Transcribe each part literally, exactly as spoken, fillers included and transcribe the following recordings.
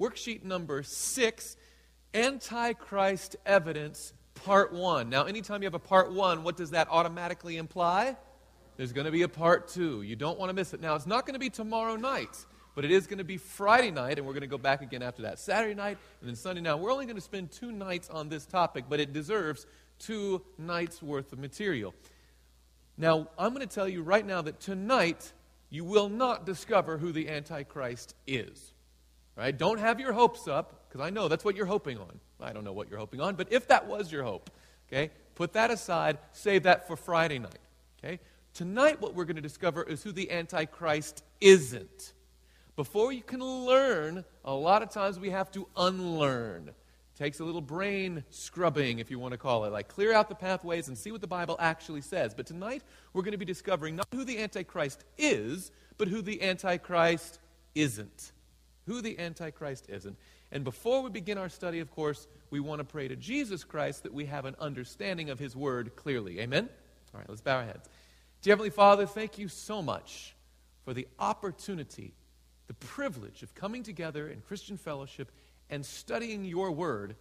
worksheet number six, Antichrist Evidence, Part one. Now, anytime you have a Part one, what does that automatically imply? There's going to be a Part two. You don't want to miss it. Now, it's not going to be tomorrow night, but it is going to be Friday night, and we're going to go back again after that. Saturday night and then Sunday night. We're only going to spend two nights on this topic, but it deserves two nights' worth of material. Now, I'm going to tell you right now that tonight you will not discover who the Antichrist is. Right? Don't have your hopes up, because I know that's what you're hoping on. I don't know what you're hoping on, but if that was your hope, okay, put that aside, save that for Friday night. Okay? Tonight what we're going to discover is who the Antichrist isn't. Before you can learn, a lot of times we have to unlearn. It takes a little brain scrubbing, if you want to call it, like clear out the pathways and see what the Bible actually says. But tonight we're going to be discovering not who the Antichrist is, but who the Antichrist isn't. Who the Antichrist isn't. And before we begin our study, of course, we want to pray to Jesus Christ that we have an understanding of His Word clearly. Amen? All right, let's bow our heads. Dear Heavenly Father, thank you so much for the opportunity, the privilege of coming together in Christian fellowship and studying your Word.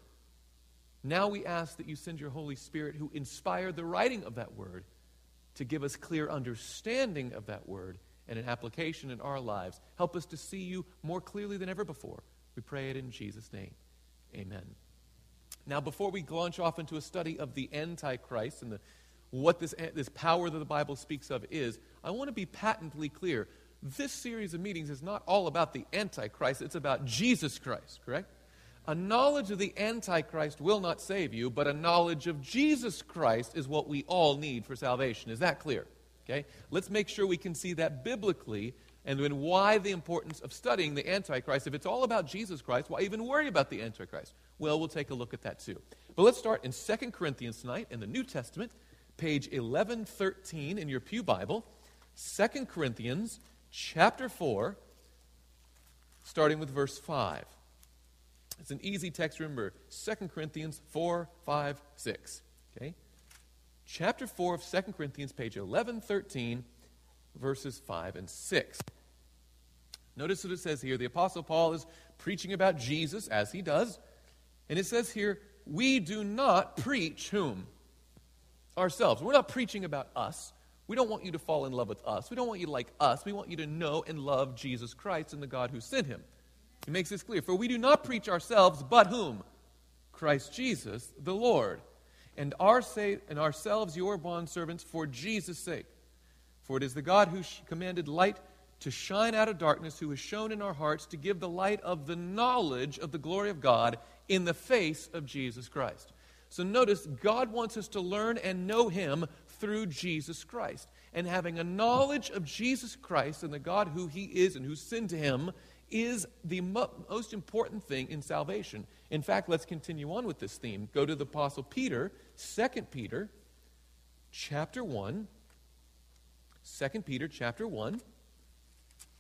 Now we ask that you send your Holy Spirit, who inspired the writing of that Word, to give us clear understanding of that Word and an application in our lives. Help us to see you more clearly than ever before. We pray it in Jesus' name. Amen. Now, before we launch off into a study of the Antichrist and the, what this, this power that the Bible speaks of is, I want to be patently clear. This series of meetings is not all about the Antichrist. It's about Jesus Christ, correct? A knowledge of the Antichrist will not save you, but a knowledge of Jesus Christ is what we all need for salvation. Is that clear? Okay? Let's make sure we can see that biblically, and then why the importance of studying the Antichrist. If it's all about Jesus Christ, why even worry about the Antichrist? Well, we'll take a look at that too. But let's start in Second Corinthians tonight in the New Testament, page eleven thirteen in your pew Bible. Second Corinthians chapter four, starting with verse five. It's an easy text to remember. Second Corinthians four, five, six. Okay? Chapter four of Second Corinthians, page eleven thirteen, verses five and six. Notice what it says here. The Apostle Paul is preaching about Jesus, as he does. And it says here, we do not preach whom? Ourselves. We're not preaching about us. We don't want you to fall in love with us. We don't want you to like us. We want you to know and love Jesus Christ and the God who sent him. He makes this clear. For we do not preach ourselves, but whom? Christ Jesus, the Lord. And, our say, and ourselves your bondservants for Jesus' sake. For it is the God who sh- commanded light to shine out of darkness, who has shown in our hearts to give the light of the knowledge of the glory of God in the face of Jesus Christ. So notice, God wants us to learn and know Him through Jesus Christ. And having a knowledge of Jesus Christ and the God who He is and who sent Him is the mo- most important thing in salvation. In fact, let's continue on with this theme. Go to the Apostle Peter, Second Peter, chapter one. Second Peter, chapter one.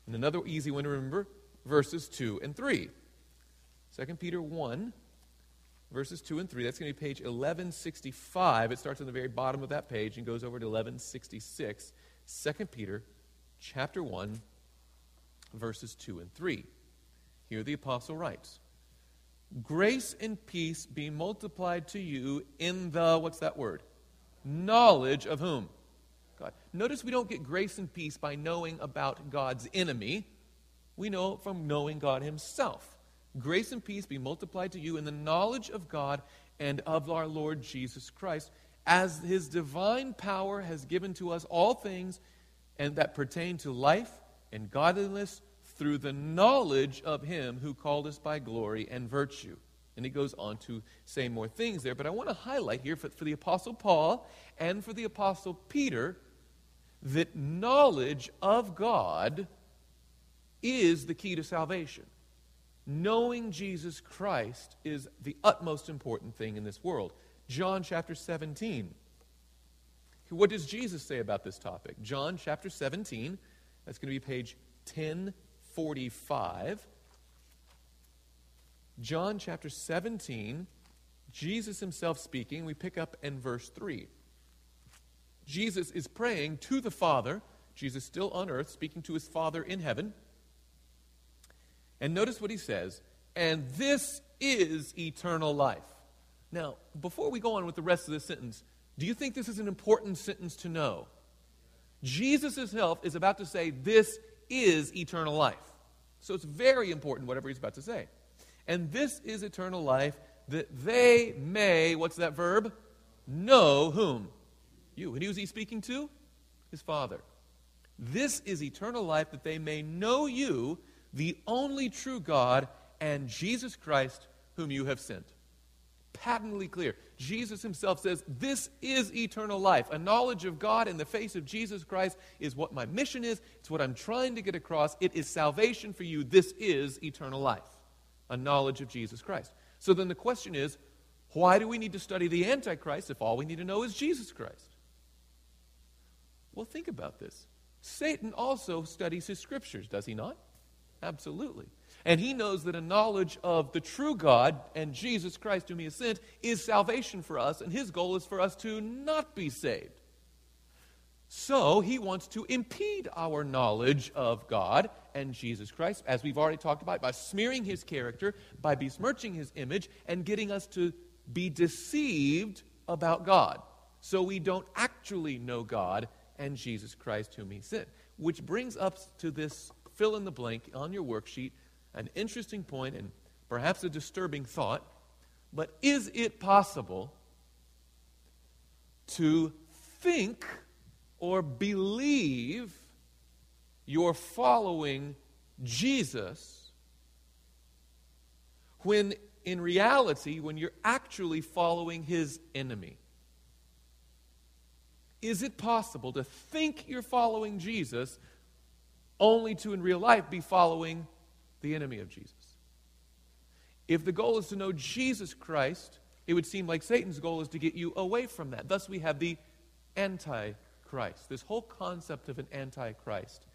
And another easy one to remember, verses two and three. Second Peter one, verses two and three. That's going to be page eleven sixty-five. It starts on the very bottom of that page and goes over to eleven sixty-six. Second Peter, chapter one, verses two and three. Here the apostle writes, grace and peace be multiplied to you in the, what's that word? Knowledge of whom? God. Notice we don't get grace and peace by knowing about God's enemy. We know from knowing God Himself. Grace and peace be multiplied to you in the knowledge of God and of our Lord Jesus Christ, as His divine power has given to us all things and that pertain to life and godliness through the knowledge of Him who called us by glory and virtue. And he goes on to say more things there, but I want to highlight here for, for the Apostle Paul and for the Apostle Peter that knowledge of God is the key to salvation. Knowing Jesus Christ is the utmost important thing in this world. John chapter seventeen. What does Jesus say about this topic? John chapter seventeen, that's going to be page ten forty-five. John chapter seventeen, Jesus himself speaking, we pick up in verse three. Jesus is praying to the Father, Jesus still on earth, speaking to his Father in heaven. And notice what he says, and this is eternal life. Now, before we go on with the rest of this sentence, do you think this is an important sentence to know? Jesus himself is about to say, this is eternal life. So it's very important, whatever he's about to say. And this is eternal life, that they may, what's that verb? Know whom? You. And who is he speaking to? His Father. This is eternal life, that they may know you, the only true God, and Jesus Christ, whom you have sent. Patently clear. Jesus himself says, this is eternal life. A knowledge of God in the face of Jesus Christ is what my mission is. It's what I'm trying to get across. It is salvation for you. This is eternal life. A knowledge of Jesus Christ. So then the question is, why do we need to study the Antichrist if all we need to know is Jesus Christ? Well, think about this. Satan also studies his scriptures, does he not? Absolutely. And he knows that a knowledge of the true God and Jesus Christ whom he has sent is salvation for us, and his goal is for us to not be saved. So he wants to impede our knowledge of God and Jesus Christ, as we've already talked about, by smearing his character, by besmirching his image, and getting us to be deceived about God. So we don't actually know God and Jesus Christ whom he sent. Which brings up to this fill in the blank on your worksheet, an interesting point and perhaps a disturbing thought, but is it possible to think or believe you're following Jesus when in reality, when you're actually following his enemy? Is it possible to think you're following Jesus only to in real life be following the enemy of Jesus? If the goal is to know Jesus Christ, it would seem like Satan's goal is to get you away from that. Thus we have the Antichrist. This whole concept of an Antichrist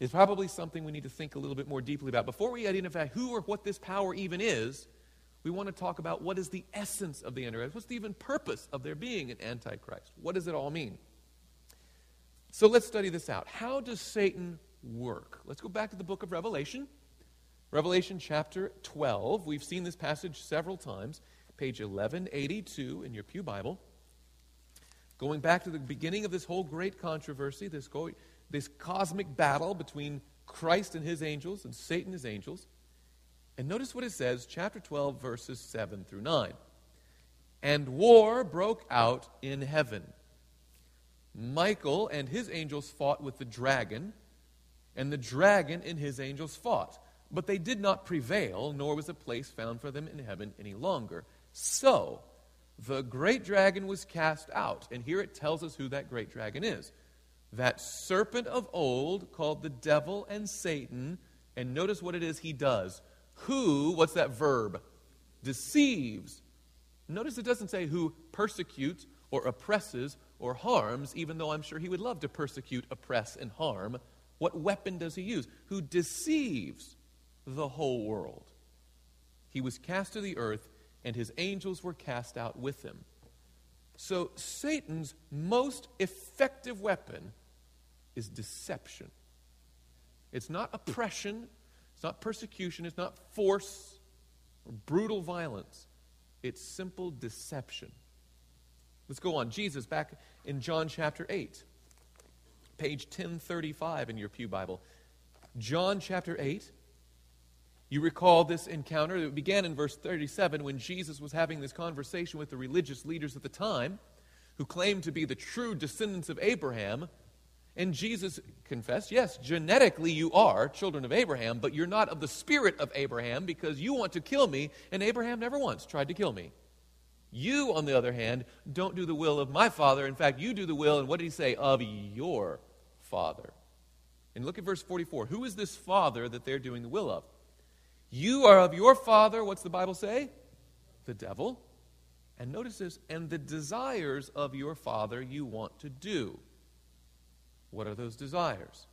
is probably something we need to think a little bit more deeply about. Before we identify who or what this power even is, we want to talk about what is the essence of the Antichrist. What's the even purpose of there being an Antichrist? What does it all mean? So let's study this out. How does Satan work? Let's go back to the book of Revelation. Revelation chapter twelve. We've seen this passage several times. Page eleven eighty-two in your Pew Bible. Going back to the beginning of this whole great controversy, this, go, this cosmic battle between Christ and his angels and Satan and his angels. And notice what it says, chapter twelve, verses seven through nine. And war broke out in heaven. Michael and his angels fought with the dragon, and the dragon and his angels fought. But they did not prevail, nor was a place found for them in heaven any longer. So the great dragon was cast out. And here it tells us who that great dragon is. That serpent of old called the devil and Satan. And notice what it is he does. Who, what's that verb? Deceives. Notice it doesn't say who persecutes or oppresses or harms, even though I'm sure he would love to persecute, oppress, and harm. What weapon does he use? Who deceives the whole world. He was cast to the earth, and his angels were cast out with him. So Satan's most effective weapon is deception. It's not oppression, it's not persecution, it's not force or brutal violence. It's simple deception. Let's go on. Jesus, back in John chapter eight, page ten thirty-five in your Pew Bible. John chapter eight. You recall this encounter that began in verse thirty-seven when Jesus was having this conversation with the religious leaders at the time who claimed to be the true descendants of Abraham. And Jesus confessed, yes, genetically you are children of Abraham, but you're not of the spirit of Abraham because you want to kill me, and Abraham never once tried to kill me. You, on the other hand, don't do the will of my father. In fact, you do the will, and what did he say? Of your father. And look at verse forty-four. Who is this father that they're doing the will of? You are of your father, what's the Bible say? The devil. And notice this, and the desires of your father you want to do. What are those desires?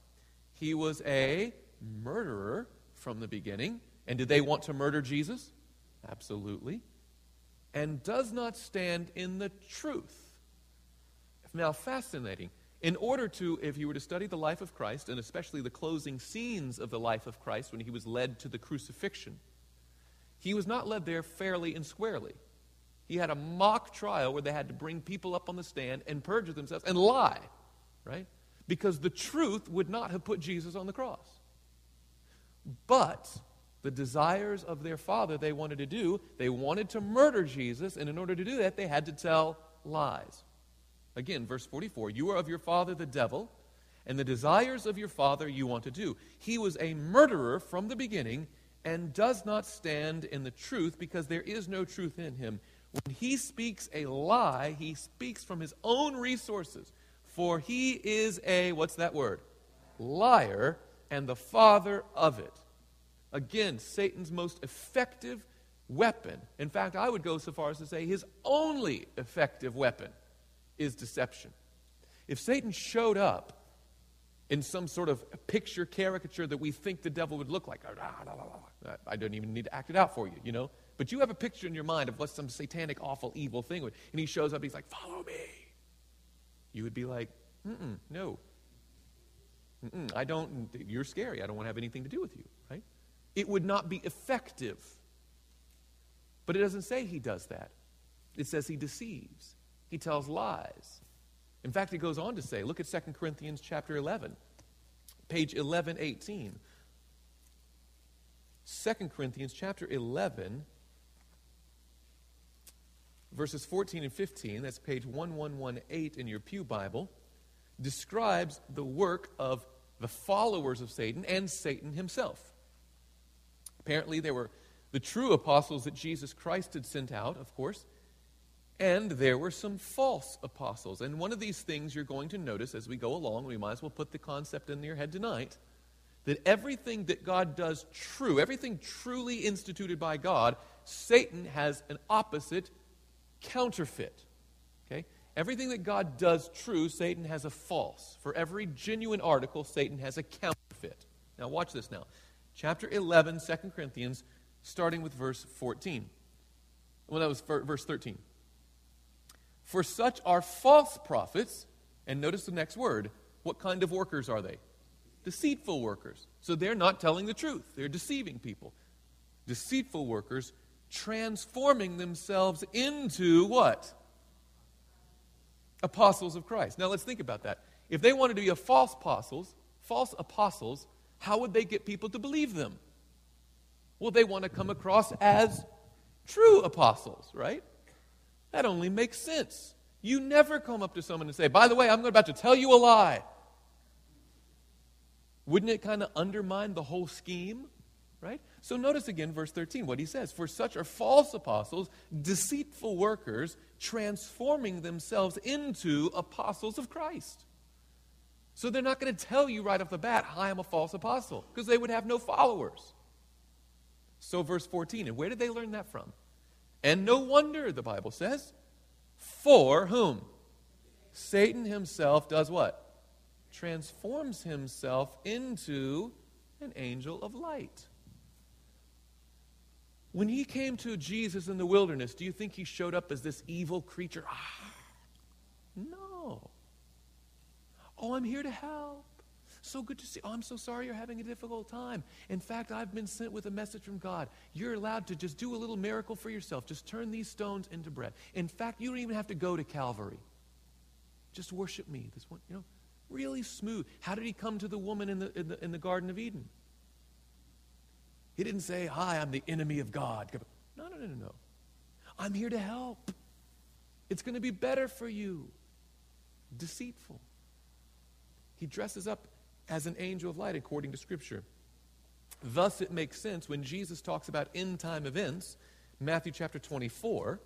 He was a murderer from the beginning. And did they want to murder Jesus? Absolutely. And does not stand in the truth. Now, fascinating. In order to, if you were to study the life of Christ, and especially the closing scenes of the life of Christ when he was led to the crucifixion, He was not led there fairly and squarely. He had a mock trial where they had to bring people up on the stand and perjure themselves and lie, right? Because the truth would not have put Jesus on the cross. But the desires of their father they wanted to do, they wanted to murder Jesus, and in order to do that, they had to tell lies. Again, verse forty-four, you are of your father the devil, and the desires of your father you want to do. He was a murderer from the beginning and does not stand in the truth because there is no truth in him. When he speaks a lie, he speaks from his own resources, for he is a, what's that word? Liar and the father of it. Again, Satan's most effective weapon. In fact, I would go so far as to say his only effective weapon is deception. If Satan showed up in some sort of picture caricature that we think the devil would look like, I don't even need to act it out for you, you know. But you have a picture in your mind of what some satanic, awful, evil thing would, and he shows up and he's like, follow me. You would be like, mm-mm, no. Mm-mm, I don't, you're scary. I don't want to have anything to do with you, right? It would not be effective. But it doesn't say he does that. It says he deceives. He tells lies. In fact, it goes on to say, look at Second Corinthians chapter eleven, page eleven eighteen. Second Corinthians chapter eleven, verses fourteen and fifteen, that's page eleven eighteen in your pew Bible, describes the work of the followers of Satan and Satan himself. Apparently, there were the true apostles that Jesus Christ had sent out, of course, and there were some false apostles. And one of these things you're going to notice as we go along, we might as well put the concept into your head tonight, that everything that God does true, everything truly instituted by God, Satan has an opposite counterfeit. Okay? Everything that God does true, Satan has a false. For every genuine article, Satan has a counterfeit. Now watch this now. Chapter eleven, Second Corinthians, starting with verse fourteen. Well, that was verse thirteen. For such are false prophets, and notice the next word. What kind of workers are they? Deceitful workers. So they're not telling the truth. They're deceiving people. Deceitful workers transforming themselves into what? Apostles of Christ. Now let's think about that. If they wanted to be a false apostles, false apostles, how would they get people to believe them? Well, they want to come across as true apostles, right? That only makes sense. You never come up to someone and say, by the way, I'm about to tell you a lie. Wouldn't it kind of undermine the whole scheme, right? So notice again verse thirteen, what he says. For such are false apostles, deceitful workers, transforming themselves into apostles of Christ. So they're not going to tell you right off the bat, I am a false apostle, because they would have no followers. So verse fourteen, and where did they learn that from? And no wonder, the Bible says, for whom? Satan himself does what? Transforms himself into an angel of light. When he came to Jesus in the wilderness, do you think he showed up as this evil creature? Ah, no. Oh, I'm here to help. So good to see. Oh, I'm so sorry you're having a difficult time. In fact, I've been sent with a message from God. You're allowed to just do a little miracle for yourself. Just turn these stones into bread. In fact, you don't even have to go to Calvary. Just worship me. This one, you know. Really smooth. How did he come to the woman in the, in the in the Garden of Eden? He didn't say, hi, I'm the enemy of God. No, no, no, no, no. I'm here to help. It's going to be better for you. Deceitful. He dresses up as an angel of light according to Scripture. Thus it makes sense when Jesus talks about end-time events, Matthew chapter twenty-four,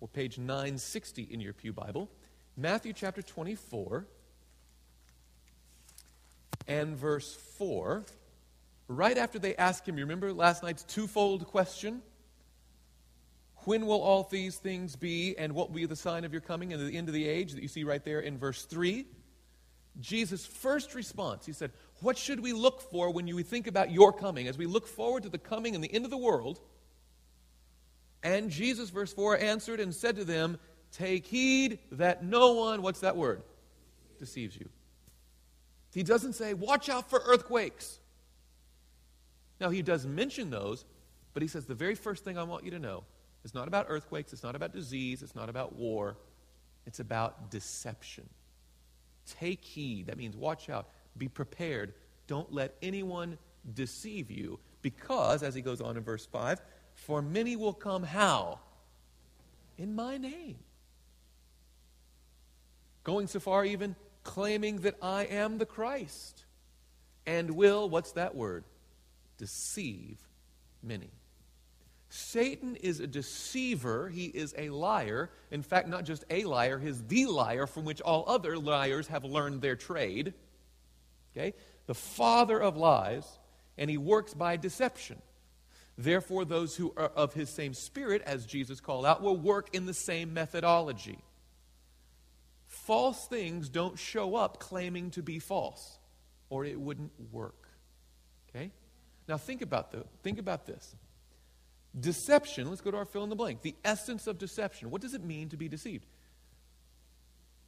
or page nine sixty in your pew Bible, Matthew chapter twenty-four, and verse four, right after they ask him, you remember last night's twofold question? When will all these things be, and what will be the sign of your coming and the end of the age that you see right there in verse three? Jesus' first response, he said, what should we look for when you think about your coming? As we look forward to the coming and the end of the world. And Jesus, verse four, answered and said to them, take heed that no one, what's that word? Deceives you. He doesn't say, watch out for earthquakes. Now, he does mention those, But he says, the very first thing I want you to know, it's not about earthquakes, it's not about disease, it's not about war, it's about deception. Take heed. That means watch out. Be prepared. Don't let anyone deceive you, because, as he goes on in verse five, for many will come, how? In my name. Going so far even claiming that I am the Christ, and will, what's that word? Deceive many. Satan is a deceiver. He is a liar. In fact, not just a liar, he's the liar from which all other liars have learned their trade. Okay? The father of lies, and he works by deception. Therefore, those who are of his same spirit, as Jesus called out, will work in the same methodology. False things don't show up claiming to be false, or it wouldn't work. Okay? Now think about the think about this. Deception, let's go to our fill in the blank. The essence of deception. What does it mean to be deceived?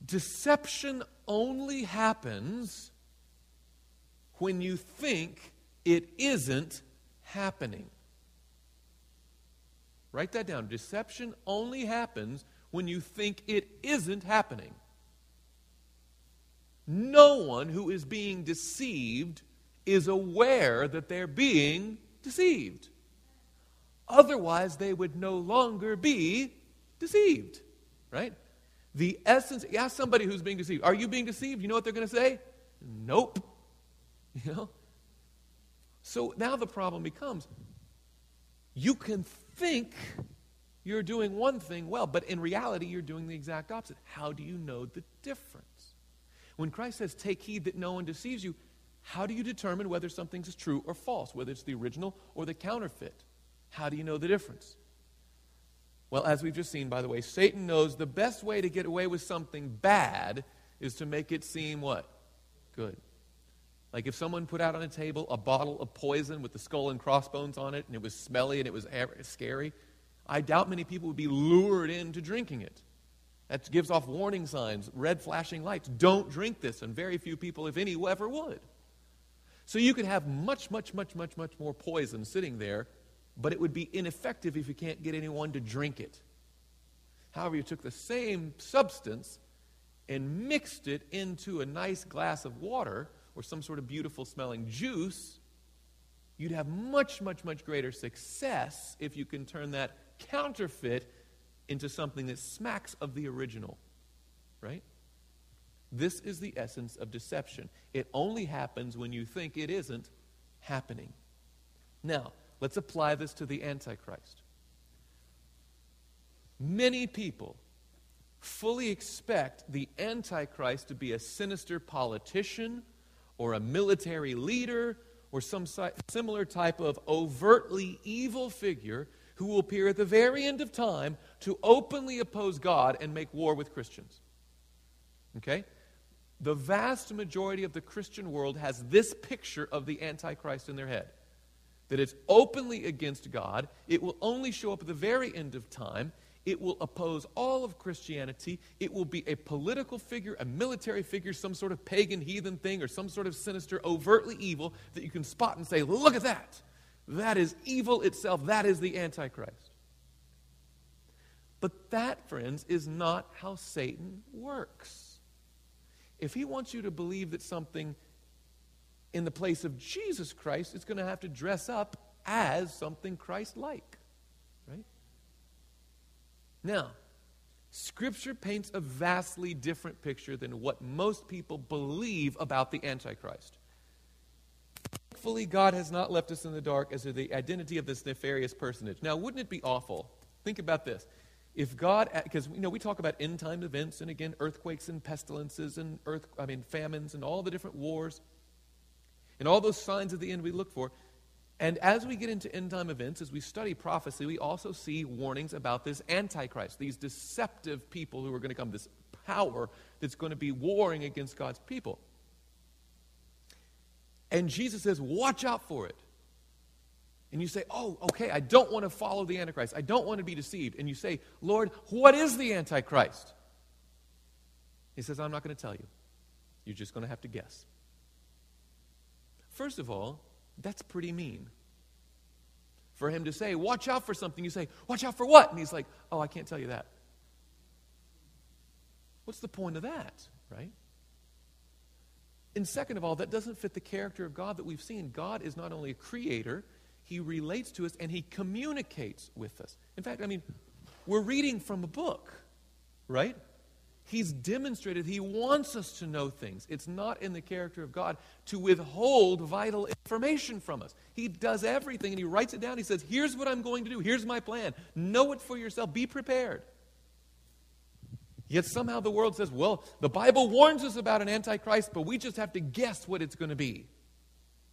Deception only happens when you think it isn't happening. Write that down. Deception only happens when you think it isn't happening. No one who is being deceived is aware that they're being deceived. Otherwise, they would no longer be deceived, right? The essence, ask somebody who's being deceived, are you being deceived? You know what they're going to say? Nope. You know? So now the problem becomes, you can think you're doing one thing well, but in reality, you're doing the exact opposite. How do you know the difference? When Christ says, take heed that no one deceives you, how do you determine whether something is true or false, whether it's the original or the counterfeit? How do you know the difference? Well, as we've just seen, by the way, Satan knows the best way to get away with something bad is to make it seem what? Good. Like if someone put out on a table a bottle of poison with the skull and crossbones on it, and it was smelly and it was scary, I doubt many people would be lured into drinking it. That gives off warning signs, red flashing lights. Don't drink this, and very few people, if any, ever would. So you could have much, much, much, much, much more poison sitting there, but it would be ineffective if you can't get anyone to drink it. However, you took the same substance and mixed it into a nice glass of water or some sort of beautiful smelling juice, you'd have much, much, much greater success if you can turn that counterfeit into something that smacks of the original, right? This is the essence of deception. It only happens when you think it isn't happening. Now, let's apply this to the Antichrist. Many people fully expect the Antichrist to be a sinister politician or a military leader or some similar type of overtly evil figure who will appear at the very end of time to openly oppose God and make war with Christians. Okay? The vast majority of the Christian world has this picture of the Antichrist in their head. That it's openly against God, it will only show up at the very end of time, it will oppose all of Christianity, it will be a political figure, a military figure, some sort of pagan heathen thing, or some sort of sinister, overtly evil that you can spot and say, look at that! That is evil itself, that is the Antichrist. But that, friends, is not how Satan works. If he wants you to believe that something in the place of Jesus Christ, it's going to have to dress up as something Christ-like, right? Now, Scripture paints a vastly different picture than what most people believe about the Antichrist. Thankfully, God has not left us in the dark as to the identity of this nefarious personage. Now, wouldn't it be awful? Think about this. If God, because you know we talk about end-time events, and again, earthquakes and pestilences and earth, I mean famines and all the different wars, and all those signs of the end we look for. And as we get into end-time events, as we study prophecy, we also see warnings about this Antichrist, these deceptive people who are going to come, this power that's going to be warring against God's people. And Jesus says, watch out for it. And you say, oh, okay, I don't want to follow the Antichrist. I don't want to be deceived. And you say, Lord, what is the Antichrist? He says, I'm not going to tell you. You're just going to have to guess. First of all, that's pretty mean. for him to say, watch out for something. You say, watch out for what? And he's like, oh, I can't tell you that. What's the point of that, right? And second of all, that doesn't fit the character of God that we've seen. God is not only a creator, he relates to us and he communicates with us. In fact, I mean, we're reading from a book, right? He's demonstrated he wants us to know things. It's not in the character of God to withhold vital information from us. He does everything and he writes it down. He says, here's what I'm going to do. Here's my plan. Know it for yourself. Be prepared. Yet somehow the world says, well, the Bible warns us about an antichrist, but we just have to guess what it's going to be.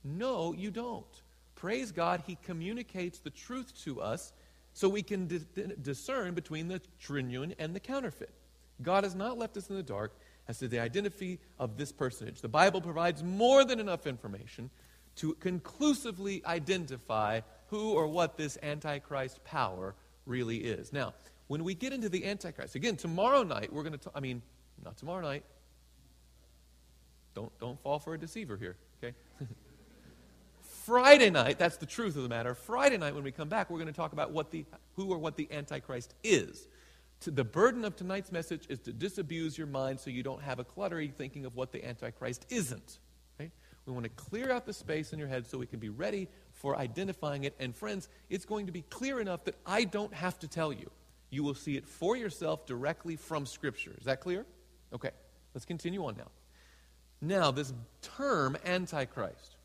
No, you don't. Praise God, he communicates the truth to us so we can di- discern between the genuine and the counterfeit. God has not left us in the dark as to the identity of this personage. The Bible provides more than enough information to conclusively identify who or what this antichrist power really is. Now, when we get into the Antichrist, again, tomorrow night, we're going to, I mean, not tomorrow night. Don't, don't fall for a deceiver here, okay? Friday night, that's the truth of the matter. Friday night, when we come back, we're going to talk about what the, who or what the Antichrist is. To the burden of tonight's message is to disabuse your mind so you don't have a cluttery thinking of what the Antichrist isn't. Right? We want to clear out the space in your head so we can be ready for identifying it. And friends, it's going to be clear enough that I don't have to tell you. You will see it for yourself directly from Scripture. Is that clear? Okay, let's continue on now. Now, this term, Antichrist,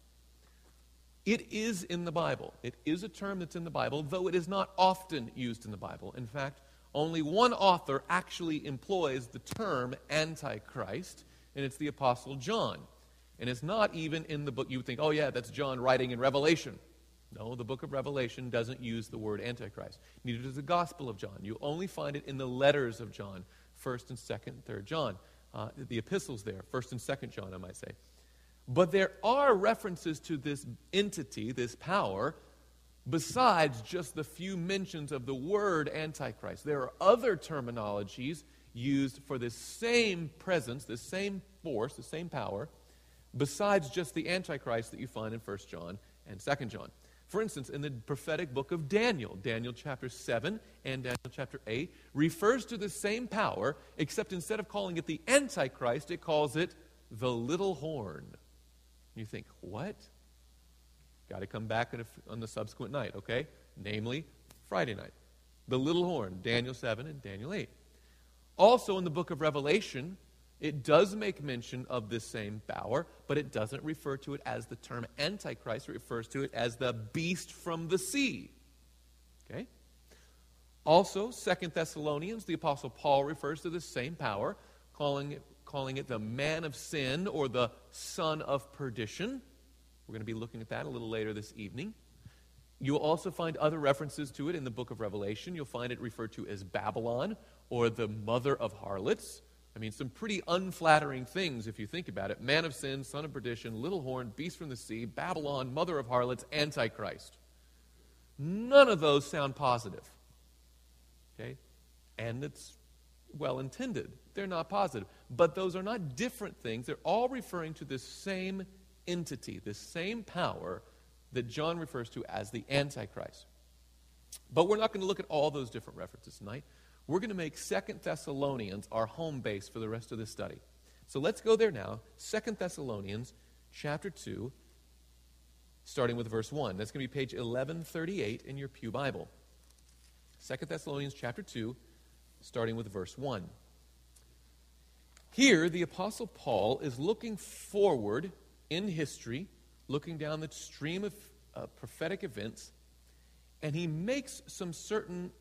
it is in the Bible. It is a term that's in the Bible, though it is not often used in the Bible. In fact, only one author actually employs the term Antichrist, and it's the Apostle John. And it's not even in the book. You would think, oh yeah, that's John writing in Revelation. No, the book of Revelation doesn't use the word Antichrist. Neither does the Gospel of John. You only find it in the letters of John, first and second and third John. Uh, the epistles there, first and second John, I might say. But there are references to this entity, this power, besides just the few mentions of the word Antichrist. There are other terminologies used for this same presence, this same force, the same power, besides just the Antichrist that you find in first John and second John. For instance, in the prophetic book of Daniel, Daniel chapter seven and Daniel chapter eight refers to the same power, except instead of calling it the Antichrist, it calls it the little horn. You think, what? Got to come back on the subsequent night, okay? Namely, Friday night. The little horn, Daniel seven and Daniel eight. Also in the book of Revelation, it does make mention of this same power, but it doesn't refer to it as the term Antichrist. It refers to it as the beast from the sea, okay? Also, Second Thessalonians, the Apostle Paul refers to this same power, calling it, calling it the man of sin or the son of perdition. We're going to be looking at that a little later this evening. You'll also find other references to it in the book of Revelation. You'll find it referred to as Babylon or the mother of harlots. I mean, some pretty unflattering things if you think about it. Man of sin, son of perdition, little horn, beast from the sea, Babylon, mother of harlots, Antichrist. None of those sound positive. Okay? And it's well-intended. They're not positive. But those are not different things. They're all referring to this same entity, the same power that John refers to as the Antichrist. But we're not going to look at all those different references tonight. We're going to make Second Thessalonians our home base for the rest of this study. So let's go there now, Second Thessalonians chapter two, starting with verse one. That's going to be page eleven thirty-eight in your pew Bible. Second Thessalonians chapter two, starting with verse one. Here, the Apostle Paul is looking forward in history, looking down the stream of uh, prophetic events, and he makes some certain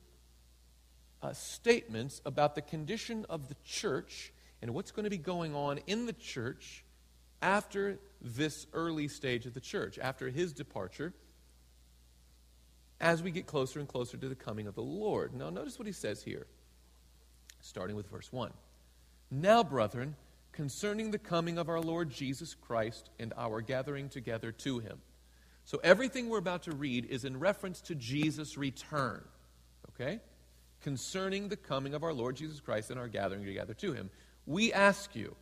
uh, statements about the condition of the church and what's going to be going on in the church after this early stage of the church, after his departure, as we get closer and closer to the coming of the Lord. Now, notice what he says here, starting with verse one. Now, brethren, concerning the coming of our Lord Jesus Christ and our gathering together to him. So everything we're about to read is in reference to Jesus' return, okay? Concerning the coming of our Lord Jesus Christ and our gathering together to him, we ask you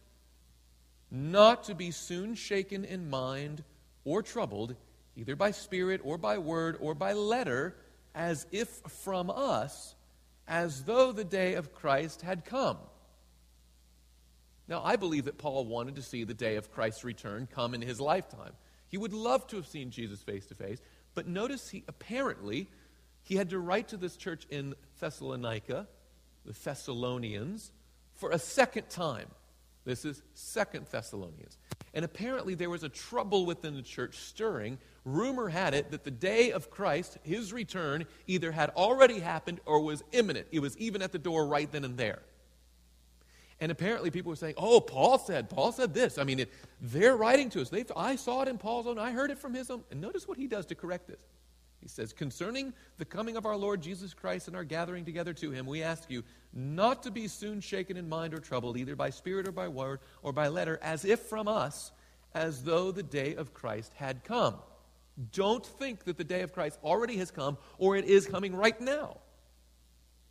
not to be soon shaken in mind or troubled, either by spirit or by word or by letter, as if from us, as though the day of Christ had come. Now, I believe that Paul wanted to see the day of Christ's return come in his lifetime. He would love to have seen Jesus face to face, but notice he apparently, he had to write to this church in Thessalonica, the Thessalonians, for a second time. This is Second Thessalonians. And apparently there was a trouble within the church stirring. Rumor had it that the day of Christ, his return, either had already happened or was imminent. It was even at the door right then and there. And apparently people were saying, oh, Paul said, Paul said this. I mean, it, they're writing to us. They've, I saw it in Paul's own. I heard it from his own. And notice what he does to correct this. He says, concerning the coming of our Lord Jesus Christ and our gathering together to him, we ask you not to be soon shaken in mind or troubled, either by spirit or by word or by letter, as if from us, as though the day of Christ had come. Don't think that the day of Christ already has come or it is coming right now.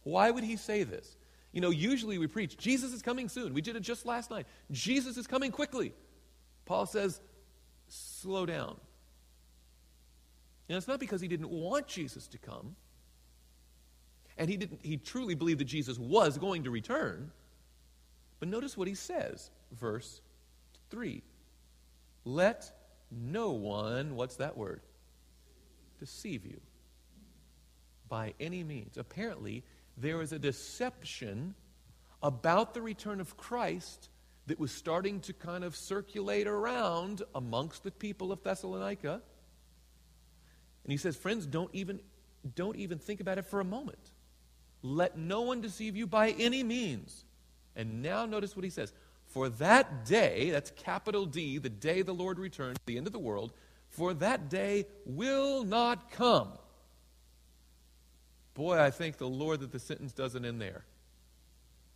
Why would he say this? You know, usually we preach, Jesus is coming soon. We did it just last night. Jesus is coming quickly. Paul says, slow down. Now, it's not because he didn't want Jesus to come, and he didn't. He truly believed that Jesus was going to return, but notice what he says, verse three. Let no one, what's that word? Deceive you by any means. Apparently, there is a deception about the return of Christ that was starting to kind of circulate around amongst the people of Thessalonica. And he says, friends, don't even, don't even think about it for a moment. Let no one deceive you by any means. And now notice what he says. For that day, that's capital D, the day the Lord returns, the end of the world, for that day will not come. Boy, I thank the Lord that the sentence doesn't end there.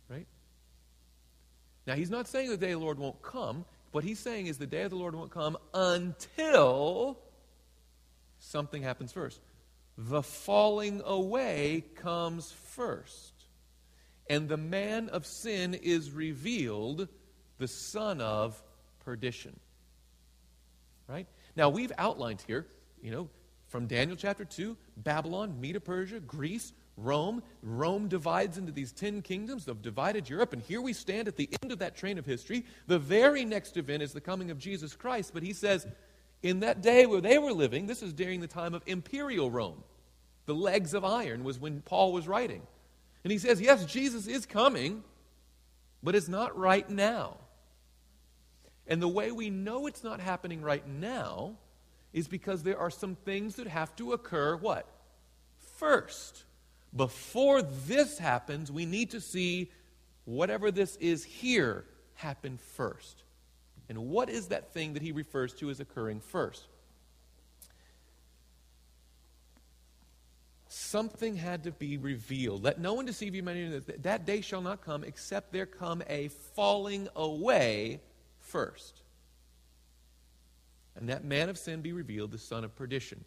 Right? Now, he's not saying the day of the Lord won't come. What he's saying is the day of the Lord won't come until something happens first. The falling away comes first. And the man of sin is revealed, the son of perdition. Right? Now, we've outlined here, you know, from Daniel chapter two, Babylon, Medo-Persia, Greece, Rome. Rome divides into these ten kingdoms of divided Europe, and here we stand at the end of that train of history. The very next event is the coming of Jesus Christ, but he says, in that day where they were living, this is during the time of imperial Rome. The legs of iron was when Paul was writing. And he says, yes, Jesus is coming, but it's not right now. And the way we know it's not happening right now is because there are some things that have to occur, what? First. Before this happens, we need to see whatever this is here happen first. And what is that thing that he refers to as occurring first? Something had to be revealed. Let no one deceive you, many of that. That day shall not come except there come a falling away first. And that man of sin be revealed, the son of perdition.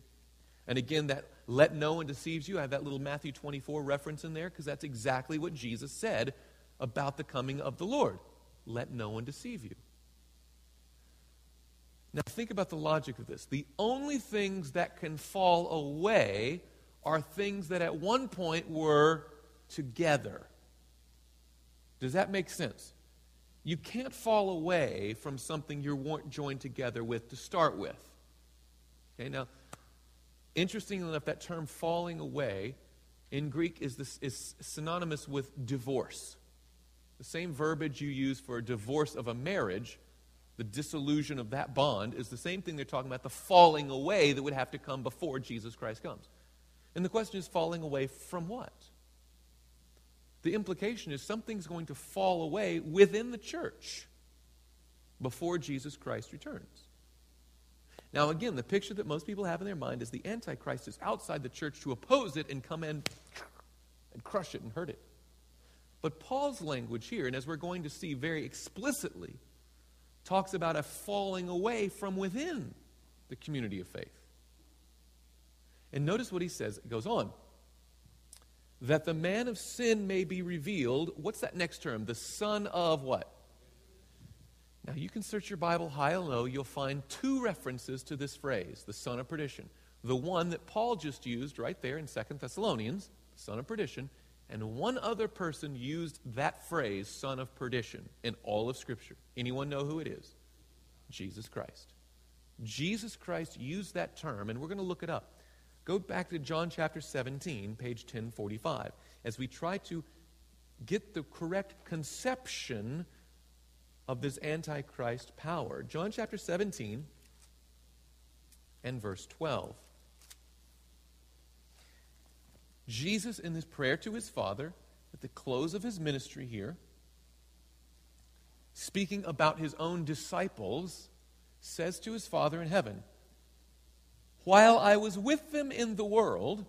And again, that let no one deceives you. I have that little Matthew twenty-four reference in there because that's exactly what Jesus said about the coming of the Lord. Let no one deceive you. Now think about the logic of this. The only things that can fall away are things that at one point were together. Does that make sense? You can't fall away from something you weren't joined together with to start with. Okay, now, interestingly enough, that term falling away in Greek is, this, is synonymous with divorce. The same verbiage you use for a divorce of a marriage, the dissolution of that bond, is the same thing they're talking about, the falling away that would have to come before Jesus Christ comes. And the question is, falling away from what? The implication is something's going to fall away within the church before Jesus Christ returns. Now, again, the picture that most people have in their mind is the Antichrist is outside the church to oppose it and come in and crush it and hurt it. But Paul's language here, and as we're going to see very explicitly, talks about a falling away from within the community of faith. And notice what he says. It goes on. That the man of sin may be revealed. What's that next term? The son of what? Now, you can search your Bible high and low. You'll find two references to this phrase, the son of perdition. The one that Paul just used right there in Second Thessalonians, son of perdition, and one other person used that phrase, son of perdition, in all of Scripture. Anyone know who it is? Jesus Christ. Jesus Christ used that term, and we're going to look it up. Go back to John chapter seventeen, page ten forty-five, as we try to get the correct conception of this Antichrist power. John chapter seventeen and verse twelve. Jesus, in this prayer to his Father, at the close of his ministry here, speaking about his own disciples, says to his Father in heaven, "While I was with them in the world,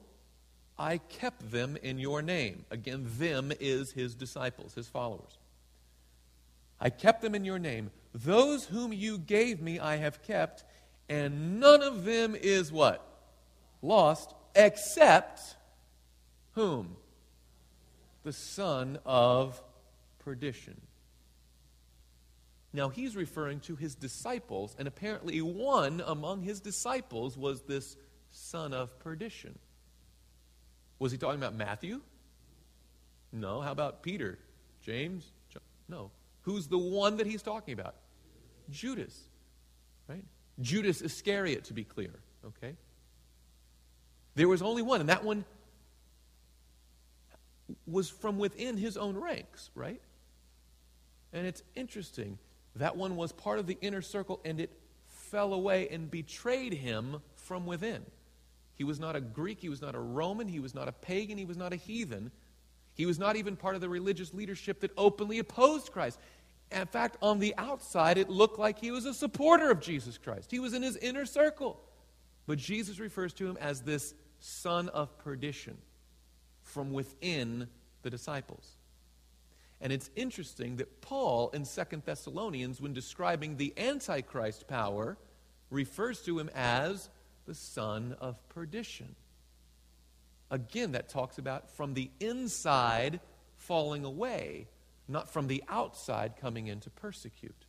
I kept them in your name." Again, them is his disciples, his followers. "I kept them in your name. Those whom you gave me I have kept, and none of them is" what? "Lost, except" whom? "The son of perdition." Now, he's referring to his disciples, and apparently one among his disciples was this son of perdition. Was he talking about Matthew? No. How about Peter? James? John? No. Who's the one that he's talking about? Judas, right? Judas Iscariot, to be clear, okay? There was only one, and that one was from within his own ranks, right? And it's interesting. That one was part of the inner circle, and it fell away and betrayed him from within. He was not a Greek, he was not a Roman, he was not a pagan, he was not a heathen. He was not even part of the religious leadership that openly opposed Christ. In fact, on the outside, it looked like he was a supporter of Jesus Christ. He was in his inner circle. But Jesus refers to him as this son of perdition from within the disciples. And it's interesting that Paul in Second Thessalonians, when describing the Antichrist power, refers to him as the son of perdition. Again, that talks about from the inside falling away, not from the outside coming in to persecute.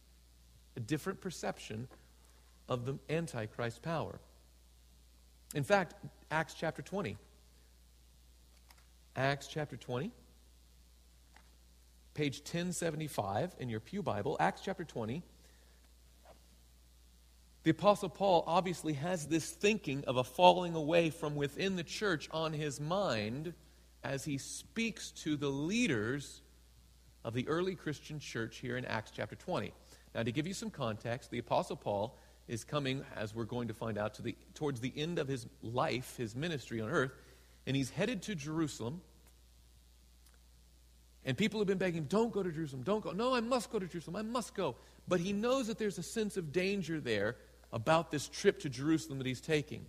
A different perception of the Antichrist power. In fact, Acts chapter twenty. Acts chapter twenty, page ten seventy-five in your Pew Bible. Acts chapter twenty. The Apostle Paul obviously has this thinking of a falling away from within the church on his mind as he speaks to the leaders of the early Christian church here in Acts chapter twenty. Now, to give you some context, the Apostle Paul is coming, as we're going to find out, to the, towards the end of his life, his ministry on earth, and he's headed to Jerusalem. And people have been begging him, "Don't go to Jerusalem, don't go. No, I must go to Jerusalem, I must go." But he knows that there's a sense of danger there about this trip to Jerusalem that he's taking.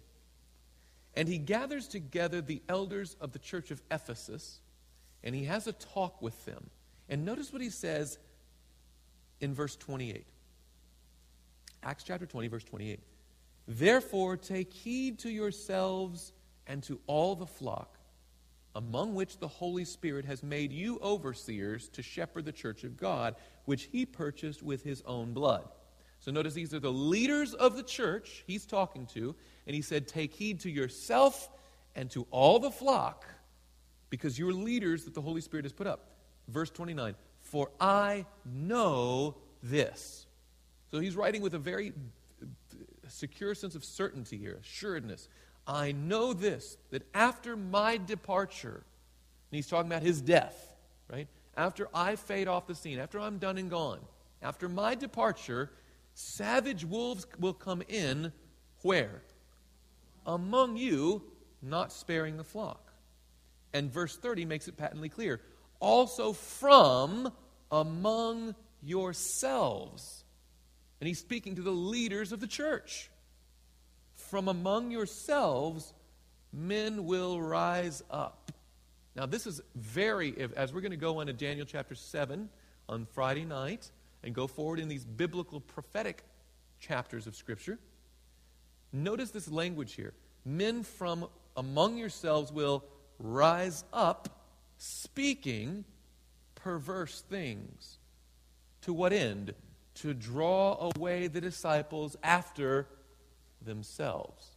And he gathers together the elders of the church of Ephesus, and he has a talk with them. And notice what he says in verse twenty-eight. Acts chapter twenty, verse twenty-eight. "Therefore take heed to yourselves and to all the flock, among which the Holy Spirit has made you overseers to shepherd the church of God, which he purchased with his own blood." So notice these are the leaders of the church he's talking to, and he said, "Take heed to yourself and to all the flock, because you're leaders that the Holy Spirit has put up." Verse twenty-nine, "For I know this." So he's writing with a very secure sense of certainty here, assuredness. "I know this, that after my departure," and he's talking about his death, right? After I fade off the scene, after I'm done and gone, after my departure, "savage wolves will come in," where? "Among you, not sparing the flock." And verse thirty makes it patently clear. "Also from among yourselves." And he's speaking to the leaders of the church. "From among yourselves, men will rise up." Now this is very, as we're going to go into Daniel chapter seven on Friday night, and go forward in these biblical prophetic chapters of Scripture. Notice this language here. "Men from among yourselves will rise up, speaking perverse things." To what end? to draw away the disciples after themselves.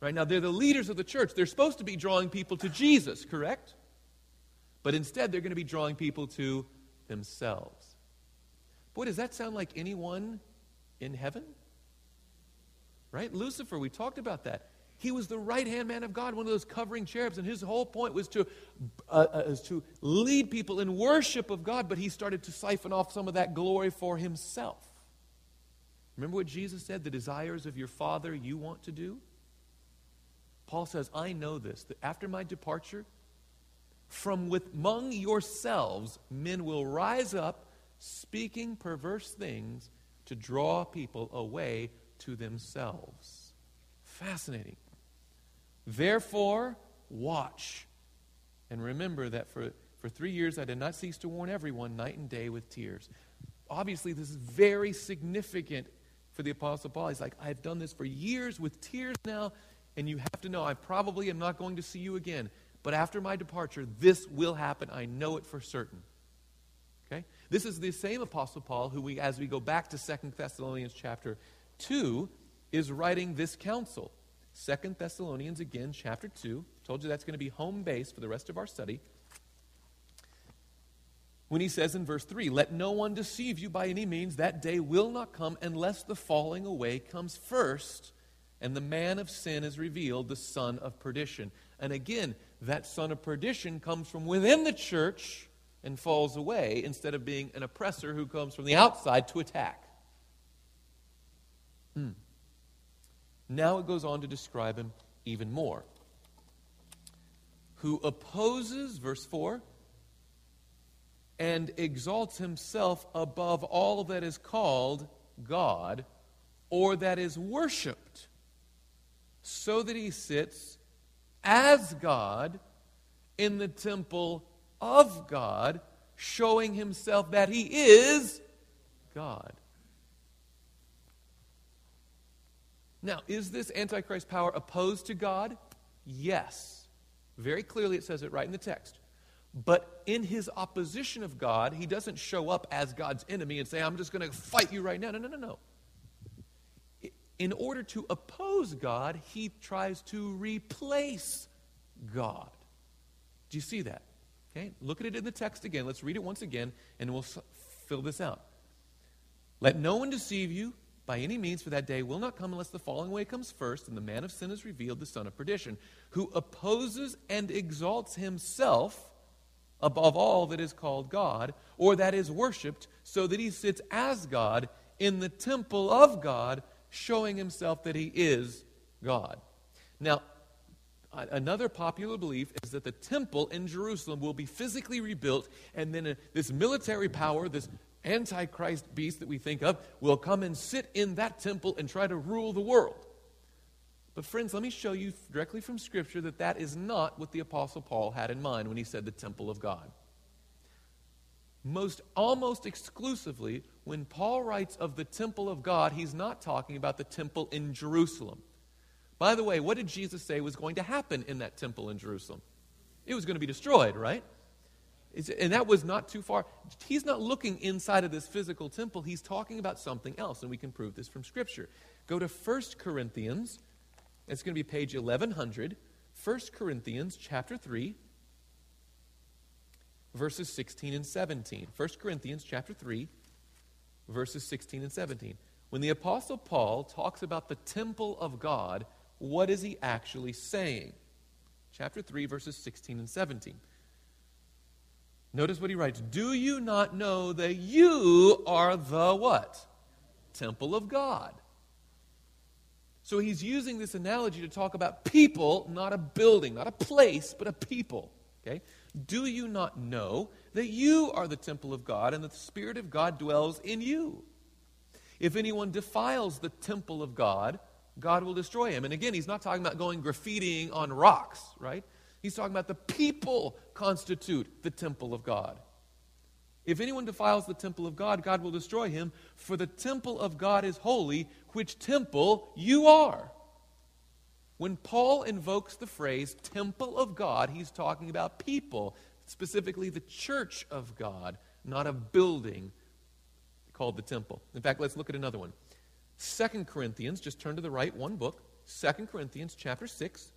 Right now, they're the leaders of the church. They're supposed to be drawing people to Jesus, correct? But instead, they're going to be drawing people to themselves. Boy, does that sound like anyone in heaven? Right? Lucifer, we talked about that. He was the right-hand man of God, one of those covering cherubs, and his whole point was to uh, uh, is to lead people in worship of God, but he started to siphon off some of that glory for himself. Remember what Jesus said, the desires of your Father you want to do? Paul says, I know this, that after my departure, from with among yourselves men will rise up, speaking perverse things to draw people away to themselves. Fascinating. Therefore, watch. And remember that for, for three years I did not cease to warn everyone night and day with tears. Obviously, this is very significant for the Apostle Paul. He's like, I've done this for years with tears now, and you have to know I probably am not going to see you again. But after my departure, this will happen. I know it for certain. Okay? This is the same Apostle Paul who, we, as we go back to Second Thessalonians chapter two, is writing this counsel. Second Thessalonians, again, chapter two. Told you that's going to be home base for the rest of our study. When he says in verse three, let no one deceive you by any means. That day will not come unless the falling away comes first, and the man of sin is revealed, the son of perdition. And again, that son of perdition comes from within the church and falls away instead of being an oppressor who comes from the outside to attack. Hmm. Now it goes on to describe him even more. Who opposes, verse four, and exalts himself above all that is called God or that is worshipped, so that he sits as God in the temple of God, showing himself that he is God. Now, is this Antichrist power opposed to God? Yes. Very clearly it says it right in the text. But in his opposition of God, he doesn't show up as God's enemy and say, I'm just going to fight you right now. No, no, no, no. In order to oppose God, he tries to replace God. Do you see that? Okay, look at it in the text again. Let's read it once again, and we'll fill this out. Let no one deceive you by any means, for that day will not come unless the falling away comes first, and the man of sin is revealed, the son of perdition, who opposes and exalts himself above all that is called God, or that is worshipped, so that he sits as God in the temple of God, showing himself that he is God. Now, another popular belief is that the temple in Jerusalem will be physically rebuilt, and then this military power, this Antichrist beast that we think of, will come and sit in that temple and try to rule the world. But friends, let me show you directly from Scripture that that is not what the Apostle Paul had in mind when he said the temple of God. Most, almost exclusively, when Paul writes of the temple of God, he's not talking about the temple in Jerusalem. By the way, what did Jesus say was going to happen in that temple in Jerusalem? It was going to be destroyed, right? It's, and that was not too far. He's not looking inside of this physical temple. He's talking about something else, and we can prove this from Scripture. Go to First Corinthians. It's going to be page eleven hundred. First Corinthians chapter three, verses sixteen and seventeen. First Corinthians chapter three, verses sixteen and seventeen. When the Apostle Paul talks about the temple of God, what is he actually saying? Chapter three, verses sixteen and seventeen. Notice what he writes. Do you not know that you are the what? Temple of God. So he's using this analogy to talk about people, not a building, not a place, but a people. Okay? Do you not know that you are the temple of God and that the Spirit of God dwells in you? If anyone defiles the temple of God, God will destroy him. And again, he's not talking about going graffitiing on rocks, right? He's talking about the people constitute the temple of God. If anyone defiles the temple of God, God will destroy him, for the temple of God is holy, which temple you are. When Paul invokes the phrase temple of God, he's talking about people, specifically the church of God, not a building. called the temple. In fact, let's look at another one. Second Corinthians, just turn to the right one book. Second Corinthians chapter six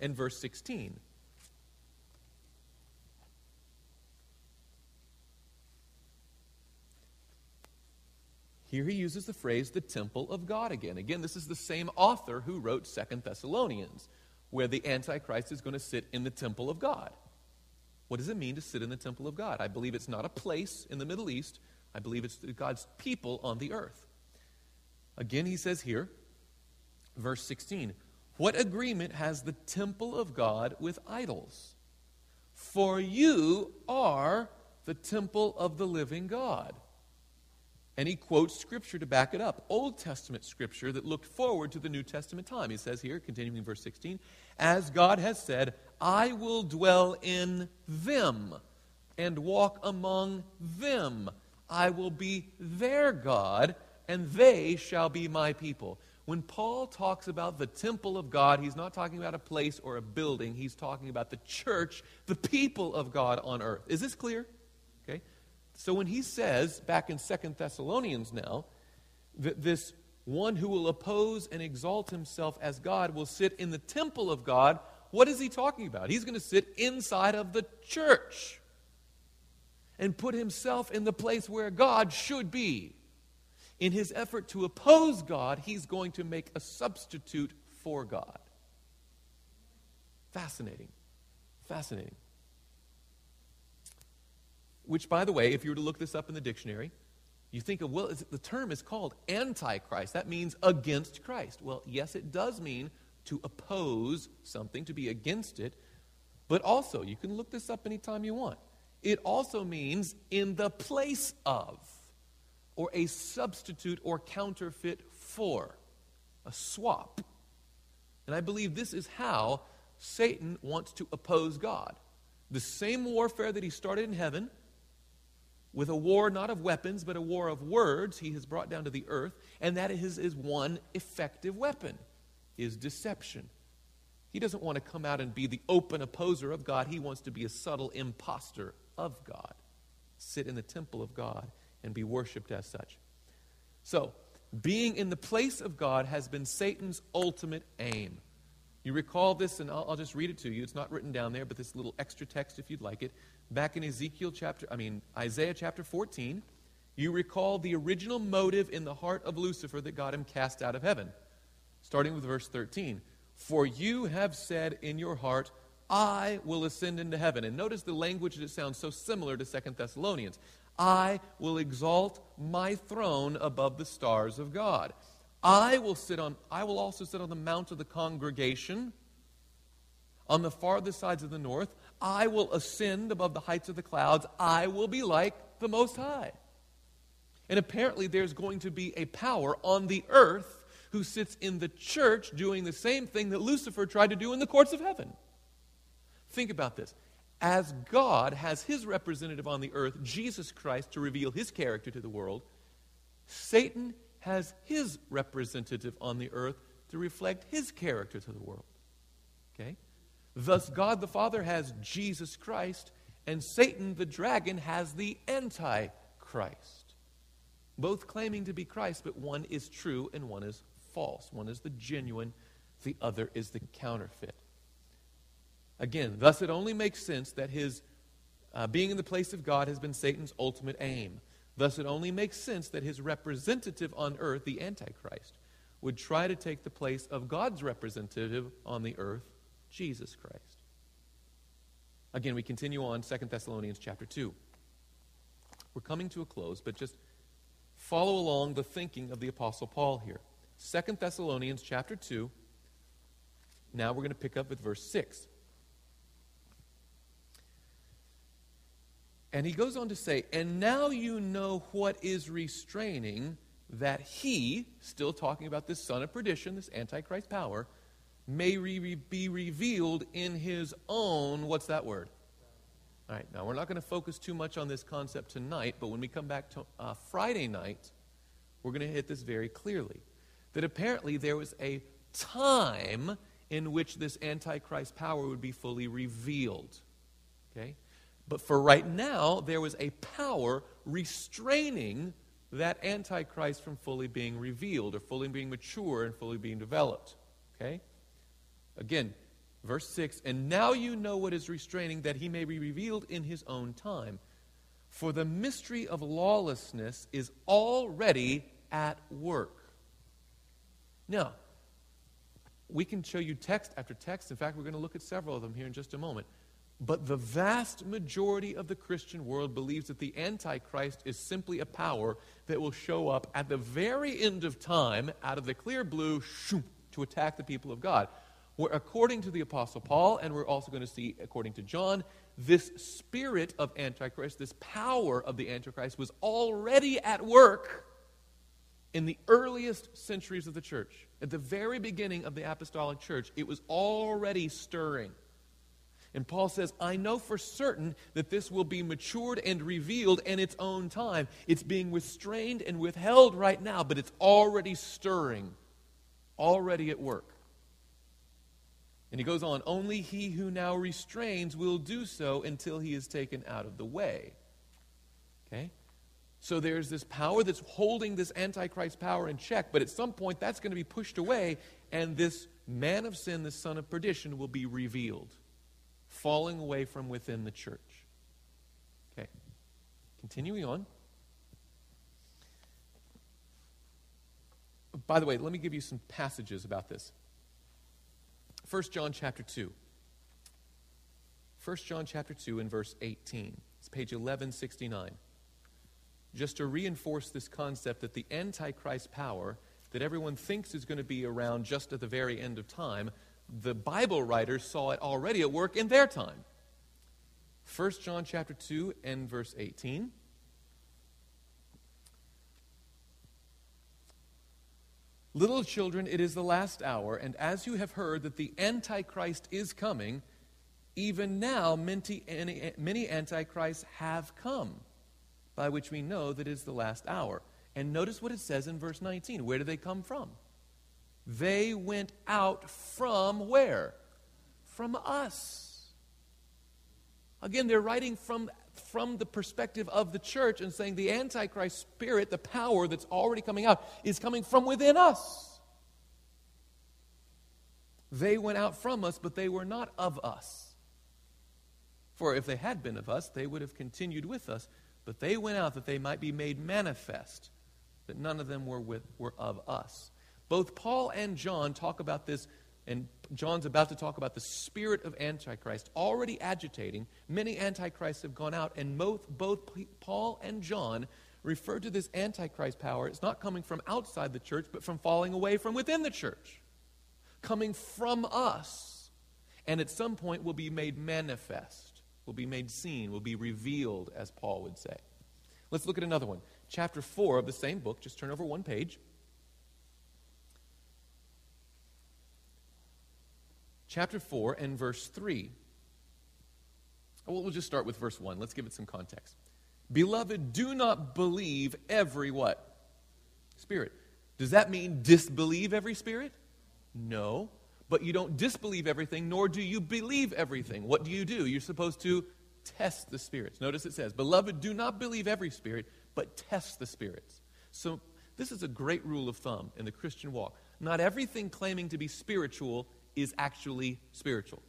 and verse sixteen. Here he uses the phrase, the temple of God again. Again, this is the same author who wrote Second Thessalonians, where the Antichrist is going to sit in the temple of God. What does it mean to sit in the temple of God? I believe it's not a place in the Middle East. I believe it's God's people on the earth. Again, he says here, verse sixteen, what agreement has the temple of God with idols? For you are the temple of the living God. And he quotes Scripture to back it up, Old Testament Scripture that looked forward to the New Testament time. He says here, continuing in verse sixteen, as God has said, I will dwell in them and walk among them. I will be their God, and they shall be my people. When Paul talks about the temple of God, he's not talking about a place or a building. He's talking about the church, the people of God on earth. Is this clear? Okay. So when he says, back in Second Thessalonians now, that this one who will oppose and exalt himself as God will sit in the temple of God, what is he talking about? He's going to sit inside of the church and put himself in the place where God should be. In his effort to oppose God, he's going to make a substitute for God. Fascinating. Fascinating. Which, by the way, if you were to look this up in the dictionary, you think of, well, the term is called antichrist. That means against Christ. Well, yes, it does mean to oppose something, to be against it. But also, you can look this up anytime you want. It also means in the place of, or a substitute or counterfeit for, a swap. And I believe this is how Satan wants to oppose God. The same warfare that he started in heaven, with a war not of weapons, but a war of words he has brought down to the earth, and that is his one effective weapon, is deception. He doesn't want to come out and be the open opposer of God. He wants to be a subtle imposter of God, sit in the temple of God, and be worshipped as such. So, being in the place of God has been Satan's ultimate aim. You recall this, and I'll, I'll just read it to you. It's not written down there, but this little extra text if you'd like it. Back in Ezekiel chapter, I mean Isaiah chapter fourteen, you recall the original motive in the heart of Lucifer that got him cast out of heaven. Starting with verse thirteen. For you have said in your heart, I will ascend into heaven. And notice the language that sounds so similar to Second Thessalonians. I will exalt my throne above the stars of God. I will sit on, I will also sit on the mount of the congregation on the farthest sides of the north. I will ascend above the heights of the clouds. I will be like the Most High. And apparently there's going to be a power on the earth who sits in the church doing the same thing that Lucifer tried to do in the courts of heaven. Think about this. As God has his representative on the earth, Jesus Christ, to reveal his character to the world, Satan has his representative on the earth to reflect his character to the world. Okay? Thus, God the Father has Jesus Christ, and Satan the dragon has the Antichrist. Both claiming to be Christ, but one is true and one is false. One is the genuine, the other is the counterfeit. Again, thus it only makes sense that his uh, being in the place of God has been Satan's ultimate aim. Thus it only makes sense that his representative on earth, the Antichrist, would try to take the place of God's representative on the earth, Jesus Christ. Again, we continue on Second Thessalonians chapter two. We're coming to a close, but just follow along the thinking of the Apostle Paul here. Second Thessalonians chapter two. Now we're going to pick up with verse six. And he goes on to say, and now you know what is restraining that he, still talking about this son of perdition, this Antichrist power, may re- be revealed in his own, what's that word? All right, now we're not going to focus too much on this concept tonight, but when we come back to uh, Friday night, we're going to hit this very clearly. That apparently there was a time in which this Antichrist power would be fully revealed. Okay? But for right now, there was a power restraining that Antichrist from fully being revealed or fully being mature and fully being developed. Okay? Again, verse six, and now you know what is restraining, that he may be revealed in his own time. For the mystery of lawlessness is already at work. Now, we can show you text after text. In fact, we're going to look at several of them here in just a moment. But the vast majority of the Christian world believes that the Antichrist is simply a power that will show up at the very end of time, out of the clear blue, shoom, to attack the people of God. Where, according to the Apostle Paul, and we're also going to see according to John, this spirit of Antichrist, this power of the Antichrist, was already at work in the earliest centuries of the church. At the very beginning of the apostolic church, it was already stirring. And Paul says, I know for certain that this will be matured and revealed in its own time. It's being restrained and withheld right now, but it's already stirring, already at work. And he goes on, only he who now restrains will do so until he is taken out of the way. Okay? So there's this power that's holding this Antichrist power in check, but at some point that's going to be pushed away, and this man of sin, this son of perdition, will be revealed, falling away from within the church. Okay, continuing on. By the way, let me give you some passages about this. First John chapter two. First John chapter two and verse eighteen. It's page eleven sixty-nine. Just to reinforce this concept that the Antichrist power that everyone thinks is going to be around just at the very end of time, the Bible writers saw it already at work in their time. First John chapter two and verse eighteen. Little children, it is the last hour, and as you have heard that the Antichrist is coming, even now many Antichrists have come, by which we know that it is the last hour. And notice what it says in verse nineteen. Where do they come from? They went out from where? From us. Again, they're writing from, from the perspective of the church and saying the Antichrist spirit, the power that's already coming out, is coming from within us. They went out from us, but they were not of us. For if they had been of us, they would have continued with us. But they went out that they might be made manifest, that none of them were, with, were of us. Both Paul and John talk about this, and John's about to talk about the spirit of Antichrist already agitating. Many Antichrists have gone out, and both, both Paul and John refer to this Antichrist power. It's not coming from outside the church, but from falling away from within the church, coming from us, and at some point will be made manifest, will be made seen, will be revealed, as Paul would say. Let's look at another one. Chapter four of the same book, just turn over one page. Chapter four and verse three. Well, we'll just start with verse one. Let's give it some context. Beloved, do not believe every what? Spirit. Does that mean disbelieve every spirit? No. But you don't disbelieve everything, nor do you believe everything. What do you do? You're supposed to test the spirits. Notice it says, beloved, do not believe every spirit, but test the spirits. So this is a great rule of thumb in the Christian walk. Not everything claiming to be spiritual is actually spiritual.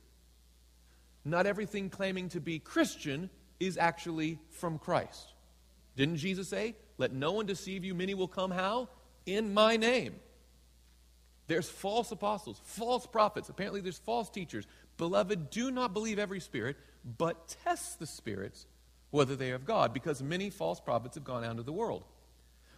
Not everything claiming to be Christian is actually from Christ. Didn't Jesus say, let no one deceive you, many will come how? In my name. There's false apostles, false prophets, apparently there's false teachers. Beloved, do not believe every spirit, but test the spirits whether they are of God, because many false prophets have gone out into the world.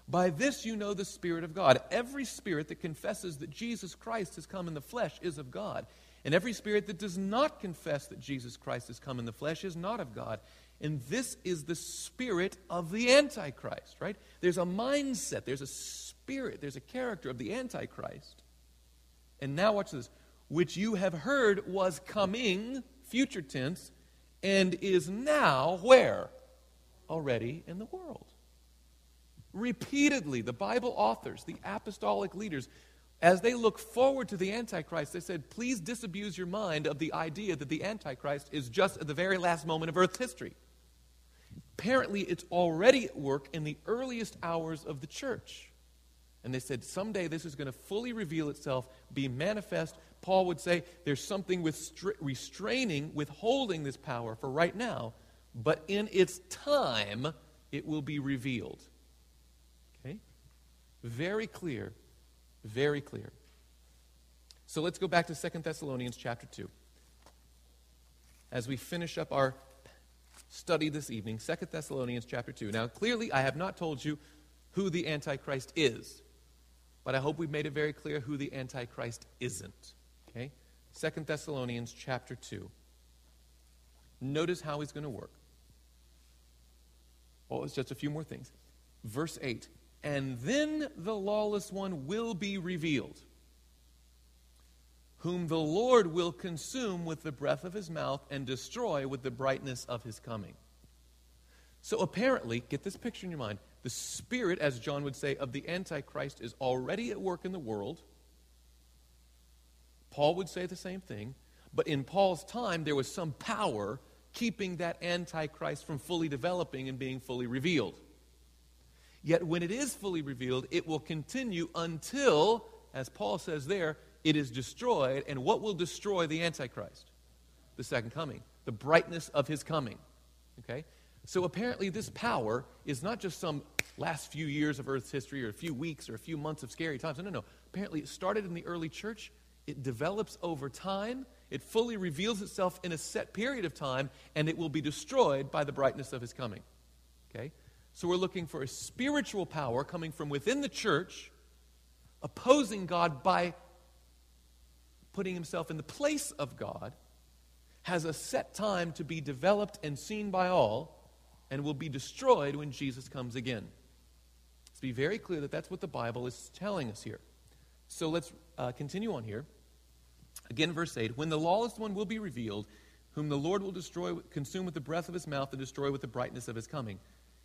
By this you know the Spirit of God. Every spirit that confesses that Jesus Christ has come in the flesh is of God. And every spirit that does not confess that Jesus Christ has come in the flesh is not of God. And this is the spirit of the Antichrist, right? There's a mindset, there's a spirit, there's a character of the Antichrist. And now watch this. Which you have heard was coming, future tense, and is now where? Already in the world. Repeatedly, the Bible authors, the apostolic leaders, as they look forward to the Antichrist, they said, please disabuse your mind of the idea that the Antichrist is just at the very last moment of earth's history. apparently it's already at work in the earliest hours of the church. And they said, someday this is going to fully reveal itself, be manifest. Paul would say there's something with restraining, withholding this power for right now, but in its time, it will be revealed. Okay? Very clear. Very clear. So let's go back to Second Thessalonians chapter two. As we finish up our study this evening, Second Thessalonians chapter two. Now, clearly, I have not told you who the Antichrist is, but I hope we've made it very clear who the Antichrist isn't. Okay? Second Thessalonians chapter two. Notice how he's going to work. Oh, it's just a few more things. Verse eight. And then the lawless one will be revealed, whom the Lord will consume with the breath of his mouth and destroy with the brightness of his coming. So apparently, get this picture in your mind, the spirit, as John would say, of the Antichrist is already at work in the world. Paul would say the same thing. But in Paul's time, there was some power keeping that Antichrist from fully developing and being fully revealed. Yet when it is fully revealed, it will continue until, as Paul says there, it is destroyed. And what will destroy the Antichrist? The second coming, the brightness of his coming. Okay? So apparently this power is not just some last few years of Earth's history or a few weeks or a few months of scary times. No, no, no. Apparently it started in the early church. It develops over time. It fully reveals itself in a set period of time, and it will be destroyed by the brightness of his coming. Okay? So we're looking for a spiritual power coming from within the church, opposing God by putting himself in the place of God, has a set time to be developed and seen by all, and will be destroyed when Jesus comes again. Let's be very clear that that's what the Bible is telling us here. So let's uh, continue on here. Again, verse eight, when the lawless one will be revealed, whom the Lord will destroy, consume with the breath of his mouth and destroy with the brightness of his coming.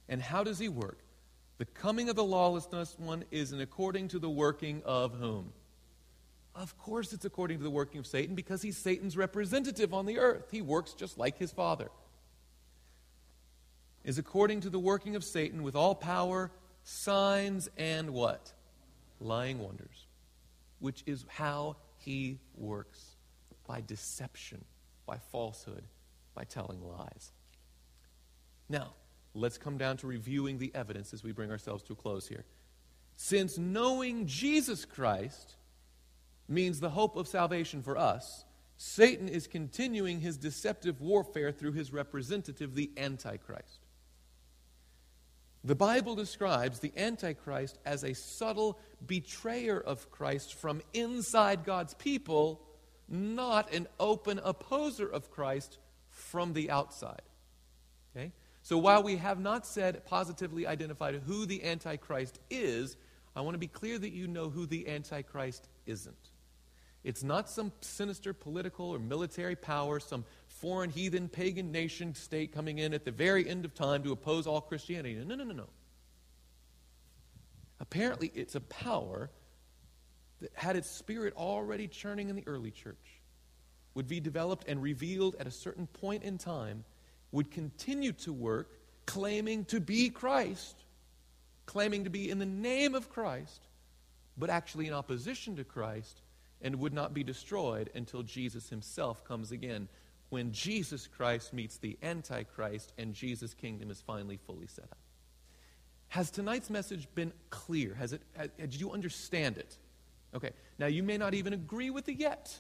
And how does he work? The coming of the lawlessness one is in according to the working of whom? Of course it's according to the working of Satan, because he's Satan's representative on the earth. He works just like his father. Is according to the working of Satan with all power, signs, and what? Lying wonders. Which is how he works, by deception, by falsehood, by telling lies. Now, let's come down to reviewing the evidence as we bring ourselves to a close here. Since knowing Jesus Christ means the hope of salvation for us, Satan is continuing his deceptive warfare through his representative, the Antichrist. The Bible describes the Antichrist as a subtle betrayer of Christ from inside God's people, not an open opposer of Christ from the outside. Okay? So while we have not said, positively identified who the Antichrist is, I want to be clear that you know who the Antichrist isn't. It's not some sinister political or military power, some foreign heathen pagan nation state coming in at the very end of time to oppose all Christianity. No, no, no, no. Apparently, it's a power that had its spirit already churning in the early church, would be developed and revealed at a certain point in time, would continue to work, claiming to be Christ, claiming to be in the name of Christ, but actually in opposition to Christ, and would not be destroyed until Jesus himself comes again, when Jesus Christ meets the Antichrist and Jesus' kingdom is finally fully set up. Has tonight's message been clear? Has it? Has, did you understand it? Okay. Now, you may not even agree with it yet,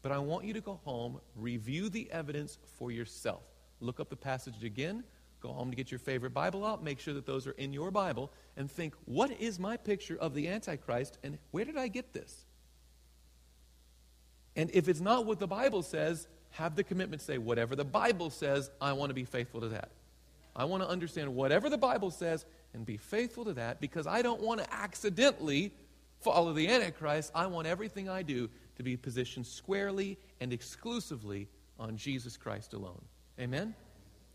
but I want you to go home, review the evidence for yourself. Look up the passage again, go home to get your favorite Bible out, make sure that those are in your Bible, and think, what is my picture of the Antichrist, and where did I get this? And if it's not what the Bible says, have the commitment to say, whatever the Bible says, I want to be faithful to that. I want to understand whatever the Bible says and be faithful to that, because I don't want to accidentally follow the Antichrist. I want everything I do to be positioned squarely and exclusively on Jesus Christ alone. Amen?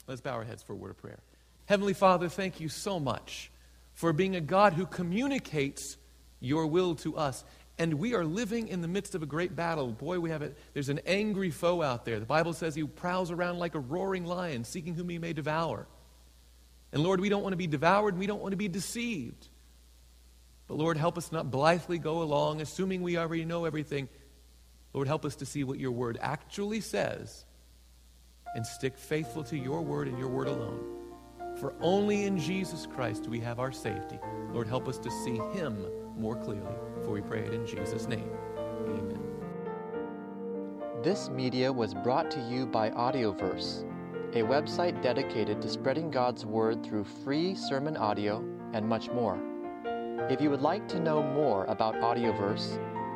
Let's bow our heads for a word of prayer. Heavenly Father, thank you so much for being a God who communicates your will to us And we are living in the midst of a great battle. Boy, we have it. There's an angry foe out there. The Bible says he prowls around like a roaring lion, seeking whom he may devour. And Lord, we don't want to be devoured, and we don't want to be deceived. But Lord, help us not blithely go along, assuming we already know everything. Lord, help us to see what your word actually says and stick faithful to your word and your word alone. For only in Jesus Christ do we have our safety. Lord, help us to see him more clearly, for we pray it in Jesus' name. Amen. This media was brought to you by Audioverse, a website dedicated to spreading God's word through free sermon audio and much more. If you would like to know more about Audioverse,